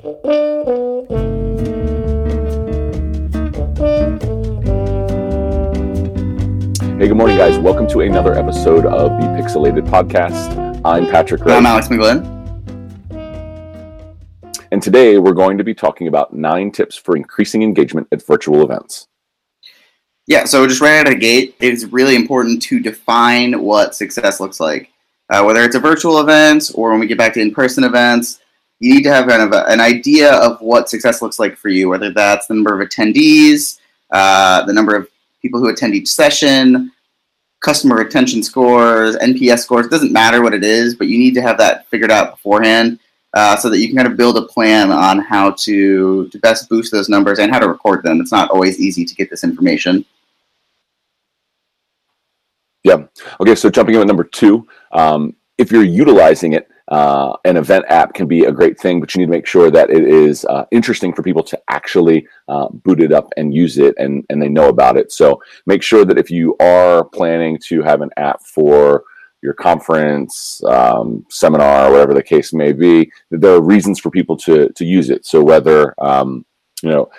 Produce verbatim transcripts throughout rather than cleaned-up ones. Hey, good morning, guys. Welcome to another episode of the Pixelated podcast. I'm Patrick Ray. I'm Alex McGlynn. And today we're going to be talking about nine tips for increasing engagement at virtual events. Yeah, so just right out of the gate, it's really important to define what success looks like. Uh, whether it's a virtual event or when we get back to in-person events, you need to have kind of a, an idea of what success looks like for you, whether that's the number of attendees, uh, the number of people who attend each session, customer retention scores, N P S scores. It doesn't matter what it is, but you need to have that figured out beforehand uh, so that you can kind of build a plan on how to, to best boost those numbers and how to record them. It's not always easy to get this information. Yeah. Okay, so jumping in at number two, um, if you're utilizing it, uh, an event app can be a great thing, but you need to make sure that it is uh, interesting for people to actually uh, boot it up and use it and, and they know about it. So make sure that if you are planning to have an app for your conference, um, seminar, whatever the case may be, that there are reasons for people to, to use it. So whether, um, you know,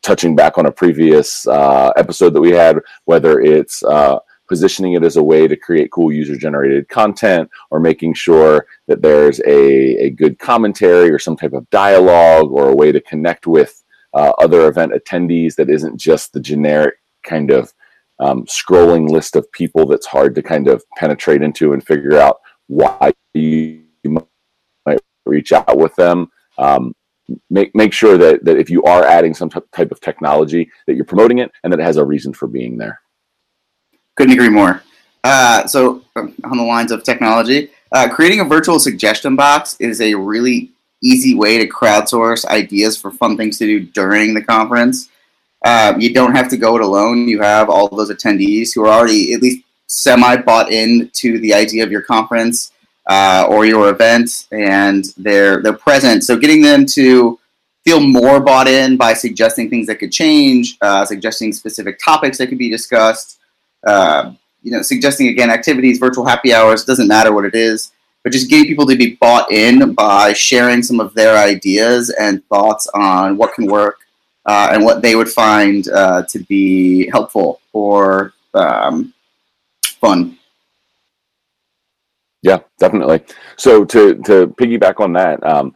touching back on a previous uh, episode that we had, whether it's uh, positioning it as a way to create cool user-generated content, or making sure that there's a, a good commentary or some type of dialogue or a way to connect with uh, other event attendees that isn't just the generic kind of um, scrolling list of people that's hard to kind of penetrate into and figure out why you might reach out with them. Um, make make sure that, that if you are adding some t- type of technology, that you're promoting it and that it has a reason for being there. Couldn't agree more. Uh, so on the lines of technology, uh, creating a virtual suggestion box is a really easy way to crowdsource ideas for fun things to do during the conference. Uh, you don't have to go it alone. You have all those attendees who are already at least semi-bought in to the idea of your conference uh, or your event, and they're, they're present. So getting them to feel more bought in by suggesting things that could change, uh, suggesting specific topics that could be discussed, Uh, you know, suggesting, again, activities, virtual happy hours, doesn't matter what it is, but just getting people to be bought in by sharing some of their ideas and thoughts on what can work uh, and what they would find uh, to be helpful or um, fun. Yeah, definitely. So to, to piggyback on that, um,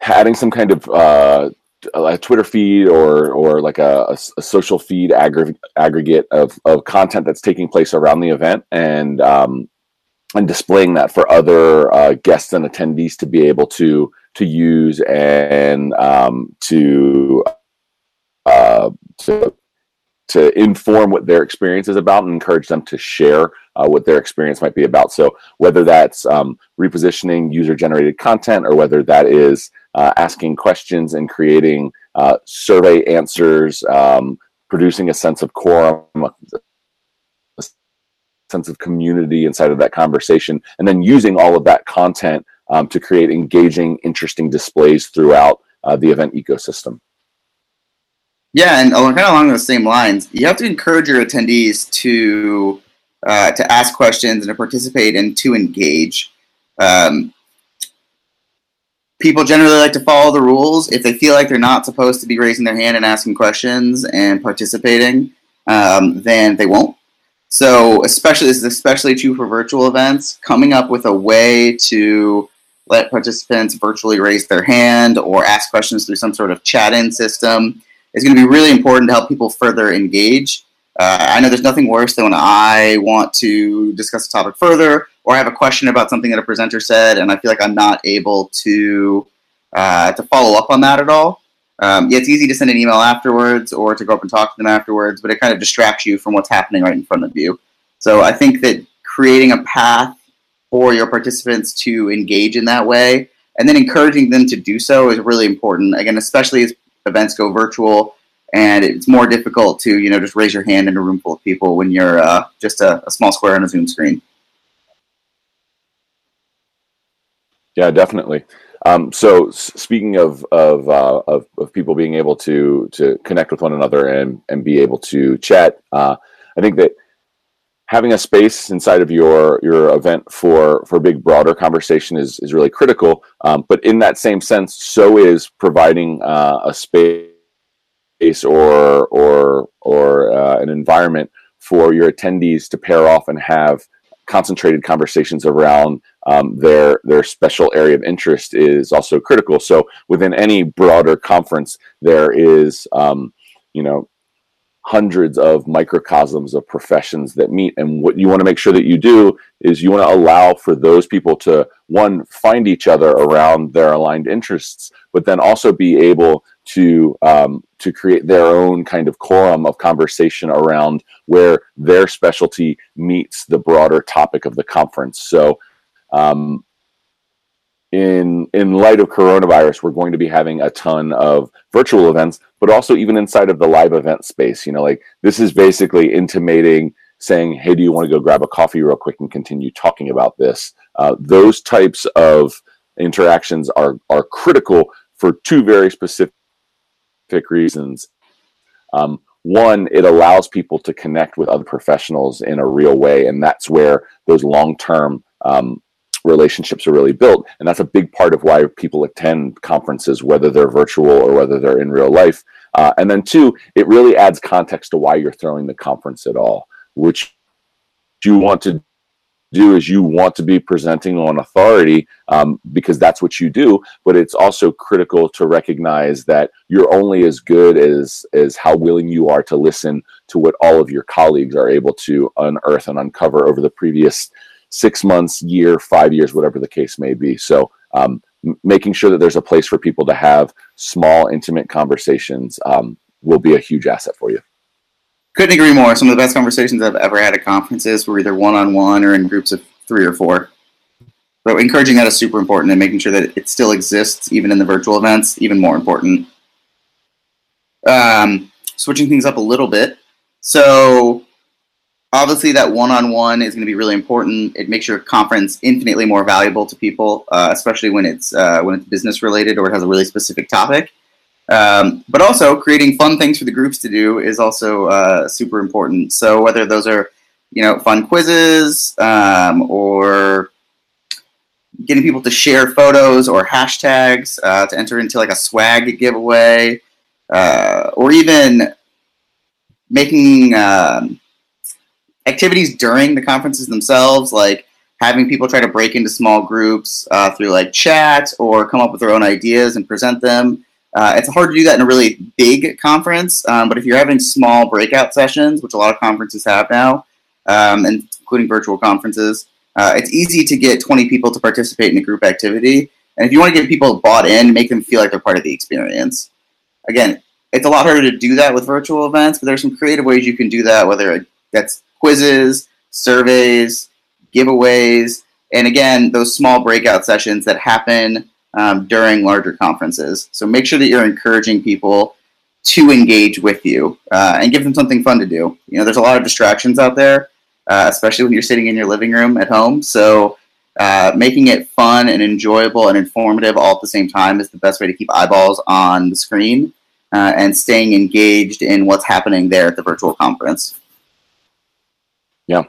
adding some kind of uh, a Twitter feed or or like a, a social feed aggr- aggregate of, of content that's taking place around the event and um, and displaying that for other uh, guests and attendees to be able to to use and um, to, uh, to to inform what their experience is about and encourage them to share uh, what their experience might be about. So whether that's um, repositioning user-generated content or whether that is Uh, asking questions and creating uh, survey answers, um, producing a sense of quorum, a sense of community inside of that conversation, and then using all of that content um, to create engaging, interesting displays throughout uh, the event ecosystem. Yeah, and kind of along those same lines, you have to encourage your attendees to uh, to ask questions and to participate and to engage. Um, People generally like to follow the rules if they feel like they're not supposed to be raising their hand and asking questions and participating, um, then they won't. So especially this is especially true for virtual events, coming up with a way to let participants virtually raise their hand or ask questions through some sort of chat-in system is going to be really important to help people further engage. Uh, I know there's nothing worse than when I want to discuss a topic further or I have a question about something that a presenter said and I feel like I'm not able to uh, to follow up on that at all. Um, yeah, it's easy to send an email afterwards or to go up and talk to them afterwards, but it kind of distracts you from what's happening right in front of you. So I think that creating a path for your participants to engage in that way and then encouraging them to do so is really important, again, especially as events go virtual. And it's more difficult to, you know, just raise your hand in a room full of people when you're uh, just a, a small square on a Zoom screen. Yeah, definitely. Um, so speaking of of, uh, of of people being able to to connect with one another and, and be able to chat, uh, I think that having a space inside of your your event for for big broader conversation is is really critical. Um, but in that same sense, so is providing uh, a space or or or uh, an environment for your attendees to pair off and have concentrated conversations around um, their their special area of interest is also critical. So within any broader conference, there is um, you know. hundreds of microcosms of professions that meet, and what you want to make sure that you do is you want to allow for those people to, one, find each other around their aligned interests, but then also be able to um, to create their own kind of quorum of conversation around where their specialty meets the broader topic of the conference. So um, in in light of coronavirus, we're going to be having a ton of virtual events, but also even inside of the live event space, you know, like this is basically intimating, saying, hey, do you want to go grab a coffee real quick and continue talking about this? Uh, those types of interactions are are critical for two very specific reasons. Um, One, it allows people to connect with other professionals in a real way, and that's where those long-term um, relationships are really built, and that's a big part of why people attend conferences, whether they're virtual or whether they're in real life. Uh, and then two, it really adds context to why you're throwing the conference at all, which you want to do is you want to be presenting on authority um, because that's what you do, but it's also critical to recognize that you're only as good as, as how willing you are to listen to what all of your colleagues are able to unearth and uncover over the previous six months, year, five years, whatever the case may be. So um, m- making sure that there's a place for people to have small, intimate conversations um, will be a huge asset for you. Couldn't agree more. Some of the best conversations I've ever had at conferences were either one-on-one or in groups of three or four. So encouraging that is super important, and making sure that it still exists, even in the virtual events, even more important. Um, switching things up a little bit. So obviously, that one-on-one is going to be really important. It makes your conference infinitely more valuable to people, uh, especially when it's uh, when it's business-related or it has a really specific topic. Um, but also, creating fun things for the groups to do is also uh, super important. So whether those are, you know, fun quizzes um, or getting people to share photos or hashtags uh, to enter into like a swag giveaway, uh, or even making Um, activities during the conferences themselves, like having people try to break into small groups uh, through like chat or come up with their own ideas and present them. Uh, it's hard to do that in a really big conference, um, but if you're having small breakout sessions, which a lot of conferences have now, um, and including virtual conferences, uh, it's easy to get twenty people to participate in a group activity. And if you want to get people bought in, make them feel like they're part of the experience. Again, it's a lot harder to do that with virtual events, but there's some creative ways you can do that, whether that's quizzes, surveys, giveaways, and again, those small breakout sessions that happen um, during larger conferences. So make sure that you're encouraging people to engage with you uh, and give them something fun to do. You know, there's a lot of distractions out there, uh, especially when you're sitting in your living room at home. So uh, making it fun and enjoyable and informative all at the same time is the best way to keep eyeballs on the screen uh, and staying engaged in what's happening there at the virtual conference. Yeah.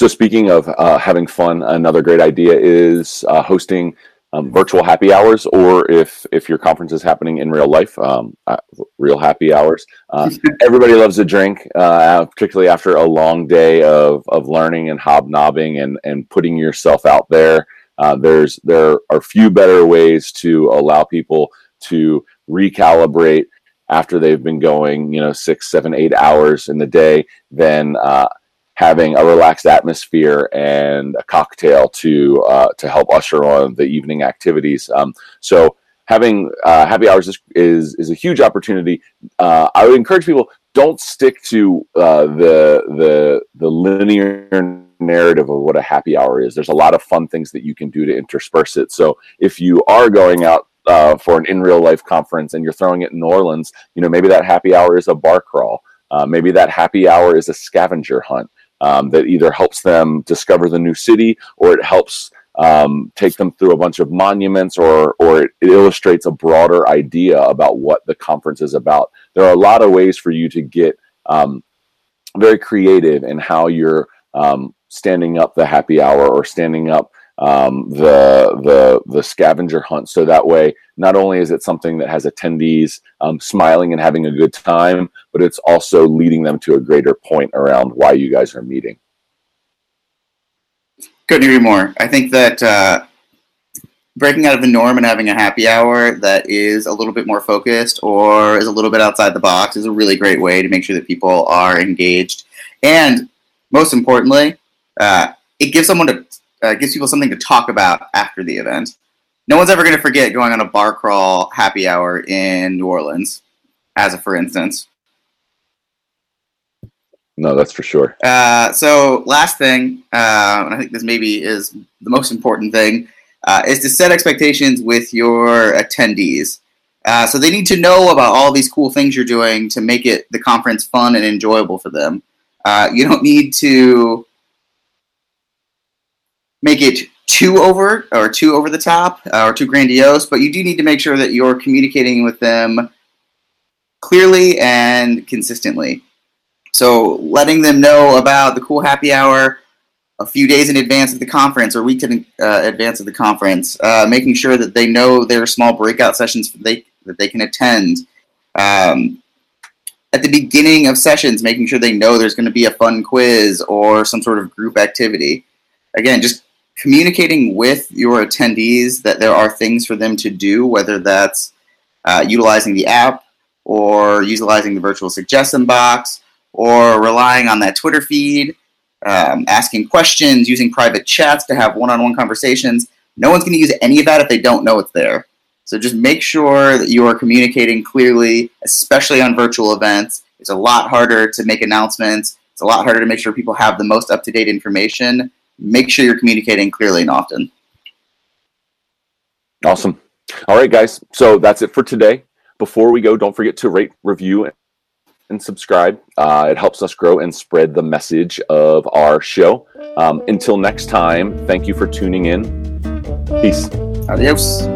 So speaking of uh, having fun, another great idea is uh, hosting um, virtual happy hours, or if if your conference is happening in real life, um, uh, real happy hours. Uh, everybody loves a drink, uh, particularly after a long day of, of learning and hobnobbing and, and putting yourself out there. Uh, there's there are few better ways to allow people to recalibrate after they've been going, you know, six, seven, eight hours in the day than uh, having a relaxed atmosphere and a cocktail to uh, to help usher on the evening activities. Um, so having uh, happy hours is, is is a huge opportunity. Uh, I would encourage people, don't stick to uh, the the the linear narrative of what a happy hour is. There's a lot of fun things that you can do to intersperse it. So if you are going out uh, for an in real life conference and you're throwing it in New Orleans, you know, maybe that happy hour is a bar crawl. Uh, maybe that happy hour is a scavenger hunt. Um, that either helps them discover the new city, or it helps um, take them through a bunch of monuments, or or it, it illustrates a broader idea about what the conference is about. There are a lot of ways for you to get um, very creative in how you're um, standing up the happy hour or standing up um, the, the, the scavenger hunt. So that way, not only is it something that has attendees um, smiling and having a good time, but it's also leading them to a greater point around why you guys are meeting. Couldn't agree more. I think that uh, breaking out of the norm and having a happy hour that is a little bit more focused or is a little bit outside the box is a really great way to make sure that people are engaged. And most importantly, uh, it gives someone to uh, gives people something to talk about after the event. No one's ever going to forget going on a bar crawl happy hour in New Orleans, as a for instance. No, that's for sure. Uh, so last thing, uh, and I think this maybe is the most important thing, uh, is to set expectations with your attendees. Uh, so they need to know about all these cool things you're doing to make it the conference fun and enjoyable for them. Uh, you don't need to make it too over or too over the top uh, or too grandiose, but you do need to make sure that you're communicating with them clearly and consistently. So letting them know about the cool happy hour a few days in advance of the conference or weeks in uh, advance of the conference, uh, making sure that they know there are small breakout sessions they, that they can attend. Um, at the beginning of sessions, making sure they know there's going to be a fun quiz or some sort of group activity. Again, just communicating with your attendees that there are things for them to do, whether that's uh, utilizing the app or utilizing the virtual suggestion box, or relying on that Twitter feed, um, asking questions, using private chats to have one-on-one conversations. No one's going to use any of that if they don't know it's there. So just make sure that you are communicating clearly, especially on virtual events. It's a lot harder to make announcements. It's a lot harder to make sure people have the most up-to-date information. Make sure you're communicating clearly and often. Awesome. All right, guys. So that's it for today. Before we go, don't forget to rate, review, and and subscribe. Uh, it helps us grow and spread the message of our show. Um, until next time, thank you for tuning in. Peace. Adios.